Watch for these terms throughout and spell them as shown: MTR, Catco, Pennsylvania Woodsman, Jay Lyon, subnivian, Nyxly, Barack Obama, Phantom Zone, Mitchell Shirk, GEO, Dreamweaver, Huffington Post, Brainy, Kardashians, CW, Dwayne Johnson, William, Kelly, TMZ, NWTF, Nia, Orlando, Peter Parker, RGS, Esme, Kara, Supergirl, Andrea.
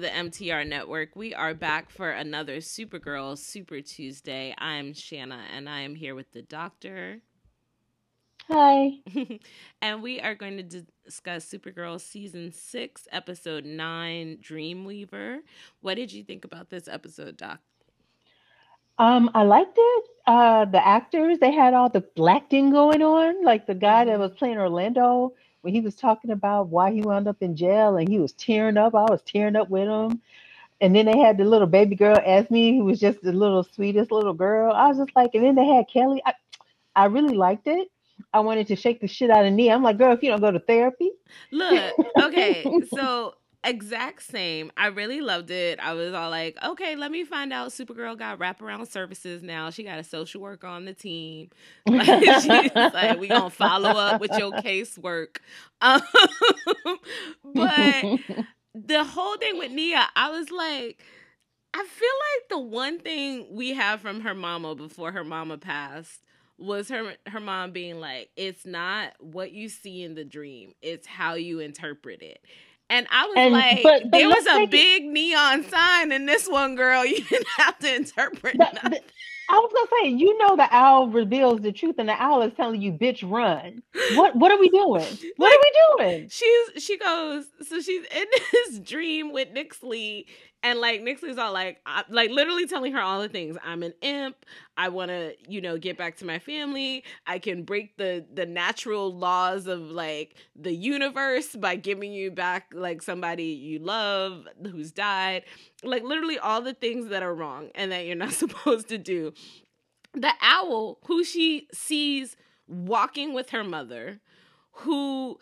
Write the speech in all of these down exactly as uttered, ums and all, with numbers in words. to the M T R Network. We are back for another Supergirl Super Tuesday. I'm Shanna, and I am here with the doctor. Hi. And we are going to discuss Supergirl Season six, Episode nine, Dreamweaver. What did you think about this episode, Doc? Um, I liked it. Uh, the actors, they had all the blacking going on. Like the guy that was playing Orlando, when he was talking about why he wound up in jail and he was tearing up. I was tearing up with him. And then they had the little baby girl, Esme, who was just the little sweetest little girl. I was just like, and then they had Kelly. I, I really liked it. I wanted to shake the shit out of Nia. I'm like, girl, if you don't go to therapy. Look, okay, so exact same. I really loved it. I was all like, okay, let me find out. Supergirl got wraparound services now. She got a social worker on the team. Like, she's like, we gonna follow up with your casework. Um, but the whole thing with Nia, I was like, I feel like the one thing we have from her mama before her mama passed was her her mom being like, it's not what you see in the dream, it's how you interpret it. And I was and, like, but, but there was a big it, neon sign in this one, girl. You didn't have to interpret but, nothing. But, I was gonna say, you know, the owl reveals the truth, and the owl is telling you, bitch, run. What what are we doing? What like, are we doing? She's she goes, so she's in this dream with Nyxly. And, like, Nyxly's all, like, I, like, literally telling her all the things. I'm an imp. I want to, you know, get back to my family. I can break the, the natural laws of, like, the universe by giving you back, like, somebody you love who's died. Like, literally all the things that are wrong and that you're not supposed to do. The owl, who she sees walking with her mother, who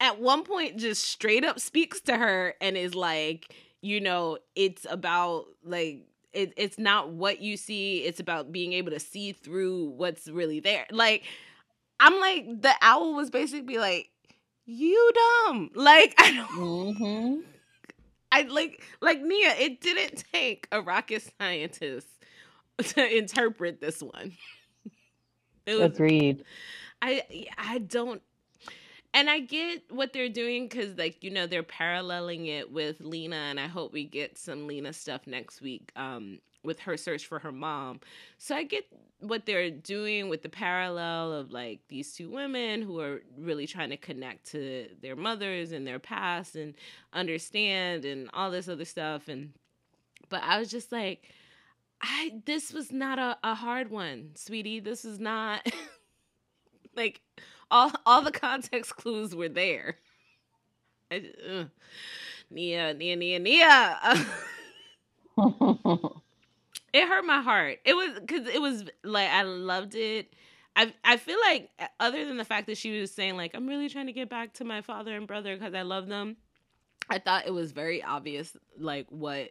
at one point just straight up speaks to her and is like, you know, it's about, like, it, it's not what you see. It's about being able to see through what's really there. Like, I'm like, the owl was basically like, you dumb. Like, I don't, mm-hmm. I, like, like, Nia, it didn't take a rocket scientist to interpret this one. It was, Agreed. I, I don't. And I get what they're doing because, like, you know, they're paralleling it with Lena, and I hope we get some Lena stuff next week um, with her search for her mom. So I get what they're doing with the parallel of, like, these two women who are really trying to connect to their mothers and their past and understand and all this other stuff. And but I was just like, I this was not a, a hard one, sweetie. This is not, like... All all the context clues were there. I just, uh, Nia, Nia, Nia, Nia. It hurt my heart. It was because it was like I loved it. I I feel like other than the fact that she was saying like I'm really trying to get back to my father and brother because I love them, I thought it was very obvious like what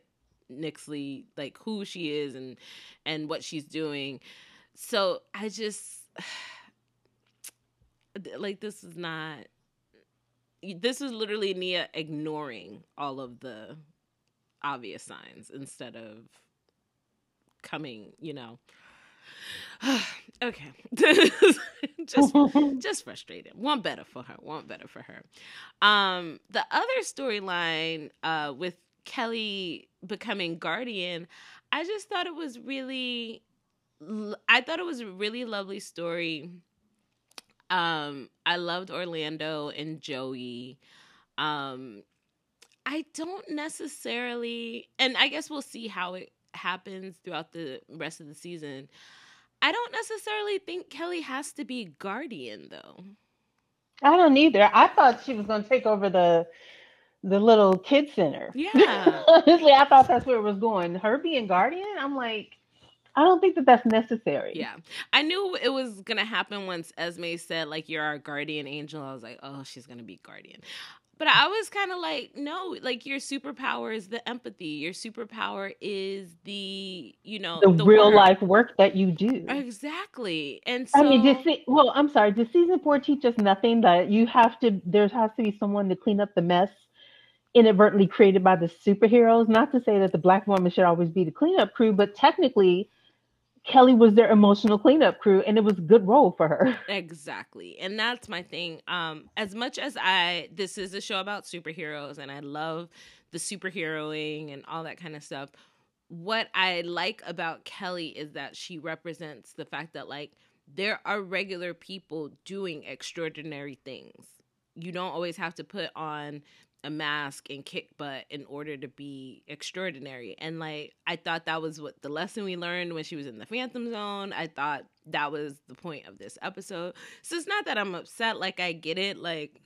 Nyxly like who she is and and what she's doing. So I just. Like, this is not, this is literally Nia ignoring all of the obvious signs instead of coming, you know. Okay. just just frustrated. Want better for her. Want better for her. Um, the other storyline uh, with Kelly becoming guardian, I just thought it was really, I thought it was a really lovely story. Um, I loved Orlando and Joey. Um, I don't necessarily, and I guess we'll see how it happens throughout the rest of the season. I don't necessarily think Kelly has to be guardian, though. I don't either. I thought she was going to take over the the little kid center. Yeah. Honestly, I thought that's where it was going. Her being guardian, I'm like, I don't think that that's necessary. Yeah. I knew it was going to happen once Esme said, like, you're our guardian angel. I was like, oh, she's going to be guardian. But I was kind of like, no, like, your superpower is the empathy. Your superpower is the, you know. The, the real work. life work that you do. Exactly. And so. I mean, did se- well, I'm sorry. Did season four teach us nothing? That you have to, there has to be someone to clean up the mess inadvertently created by the superheroes. Not to say that the black woman should always be the cleanup crew, but technically, Kelly was their emotional cleanup crew, and it was a good role for her. Exactly. And that's my thing. Um, as much as I, this is a show about superheroes, and I love the superheroing and all that kind of stuff. What I like about Kelly is that she represents the fact that, like, there are regular people doing extraordinary things. You don't always have to put on a mask and kick butt in order to be extraordinary. And, like, I thought that was what the lesson we learned when she was in the Phantom Zone. I thought that was the point of this episode. So it's not that I'm upset. Like, I get it. Like,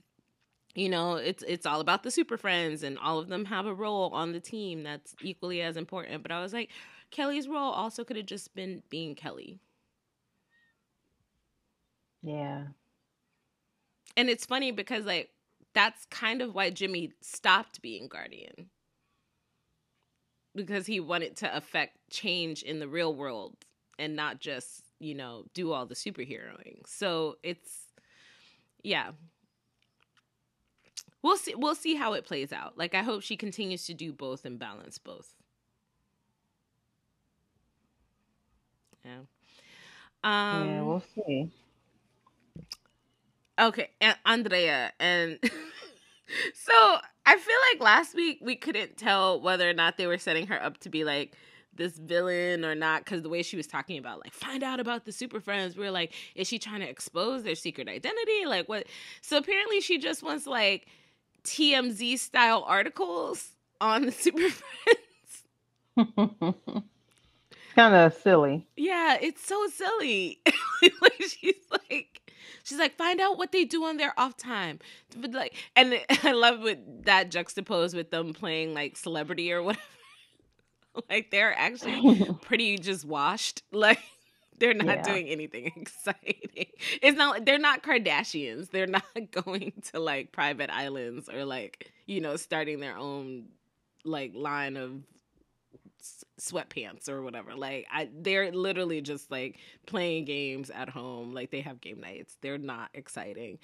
you know, it's it's all about the super friends, and all of them have a role on the team that's equally as important. But I was like, Kelly's role also could have just been being Kelly. Yeah. And it's funny because, like, that's kind of why Jimmy stopped being Guardian, because he wanted to affect change in the real world and not just, you know, do all the superheroing. So it's, yeah. We'll see, we'll see how it plays out. Like, I hope she continues to do both and balance both. Yeah. Um, yeah, we'll see. Okay, and Andrea, and so I feel like last week we couldn't tell whether or not they were setting her up to be, like, this villain or not, because the way she was talking about, like, find out about the super friends, we we're like, is she trying to expose their secret identity? Like, what? So apparently she just wants, like, T M Z style articles on the super friends. Kind of silly. Yeah, it's so silly. Like, she's like. She's like, find out what they do on their off time. But, like, and I love with that juxtaposed with them playing, like, celebrity or whatever. Like, they're actually pretty just washed. Like, they're not yeah. doing anything exciting. It's not, they're not Kardashians. They're not going to, like, private islands or, like, you know, starting their own, like, line of sweatpants or whatever. Like, I, they're literally just, like, playing games at home. Like, they have game nights. They're not exciting.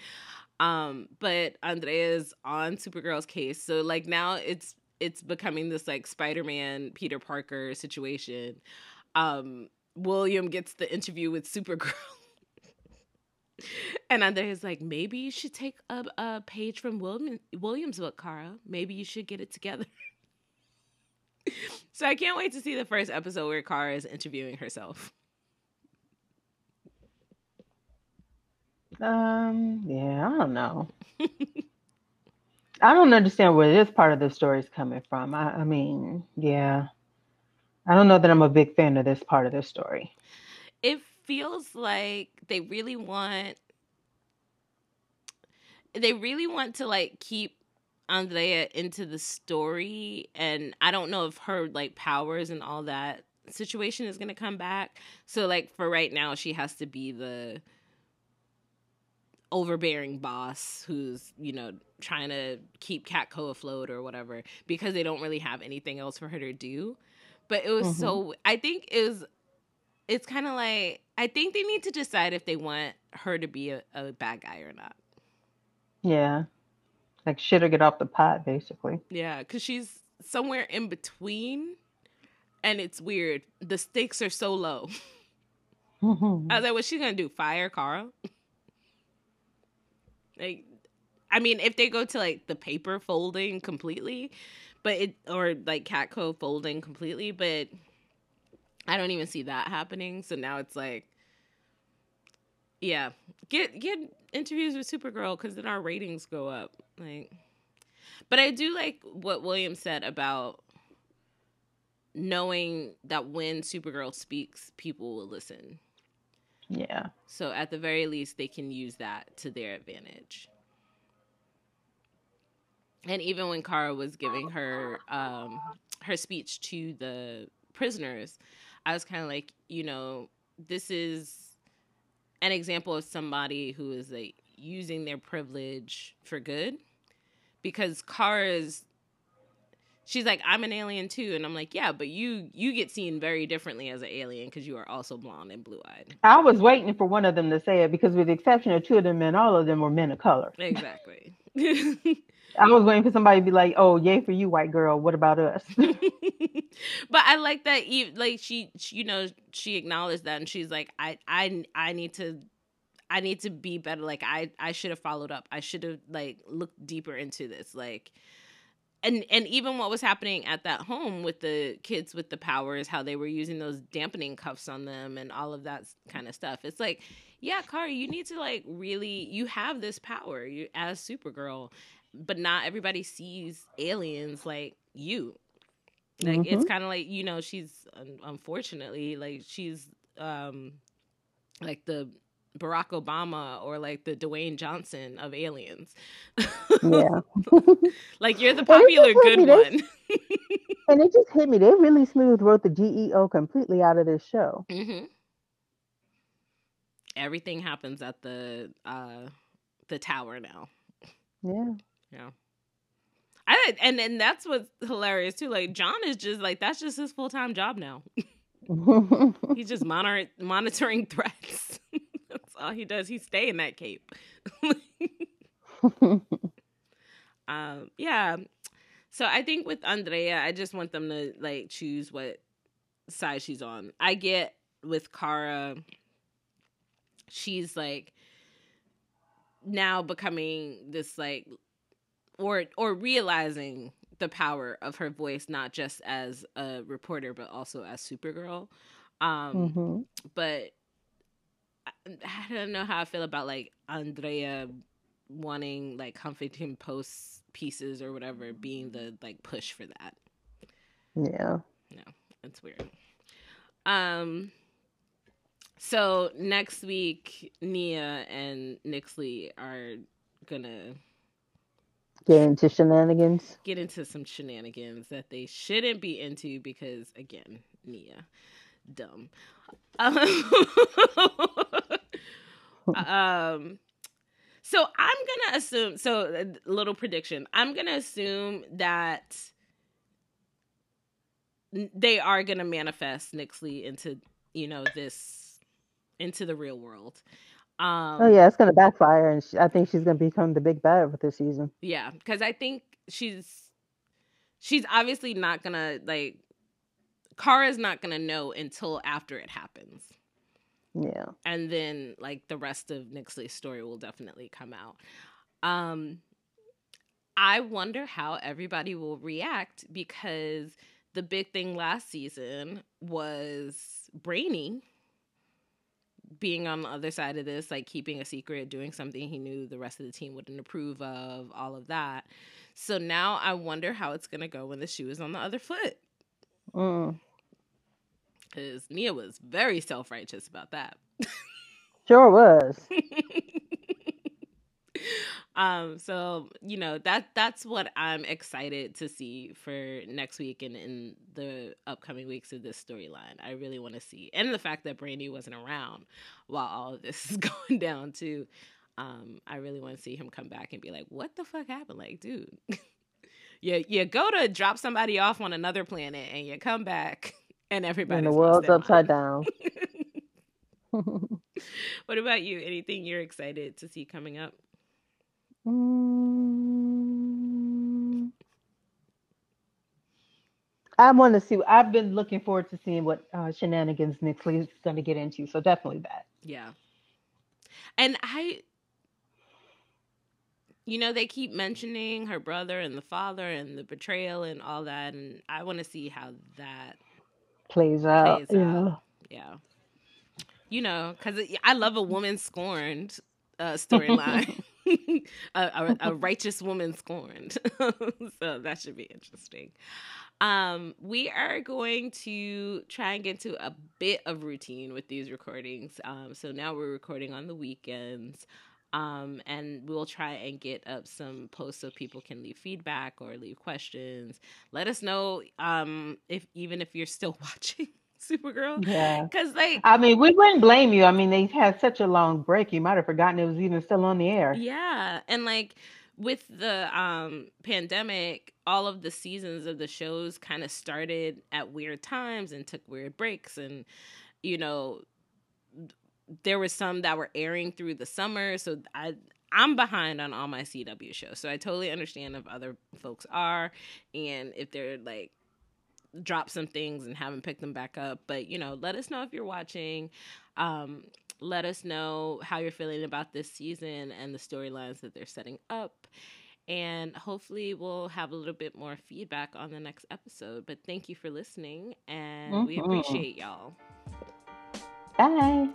Um, but Andrea's on Supergirl's case. So, like, now it's it's becoming this, like, Spider-Man, Peter Parker situation. Um, William gets the interview with Supergirl. And Andrea's like, maybe you should take a, a page from William, William's book, Kara. Maybe you should get it together. So I can't wait to see the first episode where Kara is interviewing herself. Um, yeah, I don't know. I don't understand where this part of the story is coming from. I, I mean, yeah. I don't know that I'm a big fan of this part of the story. It feels like they really want... They really want to, like, keep Andrea into the story, and I don't know if her, like, powers and all that situation is going to come back. So, like, for right now, she has to be the overbearing boss who's, you know, trying to keep Catco afloat or whatever, because they don't really have anything else for her to do. But it was mm-hmm. so I think it was it's kind of like, I think they need to decide if they want her to be a, a bad guy or not. Yeah. Like, shit or get off the pot, basically. Yeah, because she's somewhere in between, and it's weird. The stakes are so low. I was like, what's she going to do? Fire Kara? Like, I mean, if they go to, like, the paper folding completely, but it, or, like, Catco folding completely, but I don't even see that happening. So now it's like, yeah, get get interviews with Supergirl, because then our ratings go up. Like, but I do like what William said about knowing that when Supergirl speaks, people will listen. Yeah. So at the very least, they can use that to their advantage. And even when Kara was giving her um, her speech to the prisoners, I was kind of like, you know, this is an example of somebody who is, like, using their privilege for good, because Kara's, she's like, I'm an alien too. And I'm like, yeah, but you, you get seen very differently as an alien, 'cause you are also blonde and blue eyed. I was waiting for one of them to say it, because with the exception of two of them, men, all of them were men of color. Exactly. I was waiting for somebody to be like, oh, yay for you, white girl. What about us? But I like that, like, she, she, you know, she acknowledged that, and she's like, I, I, I need to, I need to be better. Like, I, I should have followed up. I should have, like, looked deeper into this. Like, And and even what was happening at that home with the kids with the powers, how they were using those dampening cuffs on them and all of that kind of stuff. It's like, yeah, Kara, you need to like really, you have this power you as Supergirl, but not everybody sees aliens like you. Like, mm-hmm. It's kind of like, you know, she's, un- unfortunately, like she's um, like the Barack Obama or like the Dwayne Johnson of aliens. Yeah. Like you're the popular good one. And it just hit me. They really smooth wrote the G E O completely out of this show. Mm-hmm. Everything happens at the uh, the tower now. Yeah. Yeah. I and, and that's what's hilarious too. Like John is just like, that's just his full-time job now. He's just monitor- monitoring threats. That's all he does. He stay in that cape. um, yeah. So I think with Andrea, I just want them to like choose what side she's on. I get with Kara, she's like now becoming this like, or or realizing the power of her voice, not just as a reporter, but also as Supergirl. Um, mm-hmm. But I don't know how I feel about like Andrea wanting like Huffington Post pieces or whatever being the like push for that. Yeah. No, that's weird. Um. So next week, Nia and Nyxly are gonna get into shenanigans. Get into some shenanigans that they shouldn't be into because, again, Nia. Dumb. Um, um, so I'm going to assume, so a little prediction. I'm going to assume that they are going to manifest Nyxly into, you know, this, into the real world. Um, oh, yeah, it's going to backfire, and she, I think she's going to become the big bad with this season. Yeah, because I think she's, she's obviously not going to, like, Kara's not going to know until after it happens. Yeah. And then, like, the rest of Nyxly's story will definitely come out. Um, I wonder how everybody will react, because the big thing last season was Brainy being on the other side of this, like keeping a secret, doing something he knew the rest of the team wouldn't approve of, all of that. So now I wonder how it's going to go when the shoe is on the other foot. Mm. Because Nia was very self-righteous about that. Sure was. um. So, you know, that that's what I'm excited to see for next week and in the upcoming weeks of this storyline. I really want to see. And the fact that Brainy wasn't around while all of this is going down, too. Um, I really want to see him come back and be like, what the fuck happened? Like, dude. You, you go to drop somebody off on another planet, and you come back, and everybody's the world's upside down. What about you? Anything you're excited to see coming up? Um, I want to see. I've been looking forward to seeing what uh, shenanigans Nyxly is going to get into. So definitely that. Yeah. And I... You know, they keep mentioning her brother and the father and the betrayal and all that. And I want to see how that plays out. Plays yeah. out. Yeah. You know, because I love a woman scorned uh, storyline, a, a, a righteous woman scorned. So that should be interesting. Um, we are going to try and get to a bit of routine with these recordings. Um, so now we're recording on the weekends. Um, and we'll try and get up some posts so people can leave feedback or leave questions. Let us know um, if even if you're still watching Supergirl. Yeah. Because, like, I mean, we wouldn't blame you. I mean, they had such a long break. You might have forgotten it was even still on the air. Yeah. And, like, with the um, pandemic, all of the seasons of the shows kind of started at weird times and took weird breaks. And, you know, there were some that were airing through the summer. So I, I'm behind on all my C W shows. So I totally understand if other folks are, and if they're like dropped some things and haven't picked them back up. But, you know, let us know if you're watching. Um, let us know how you're feeling about this season and the storylines that they're setting up. And hopefully we'll have a little bit more feedback on the next episode. But thank you for listening, and mm-hmm. we appreciate y'all. Bye.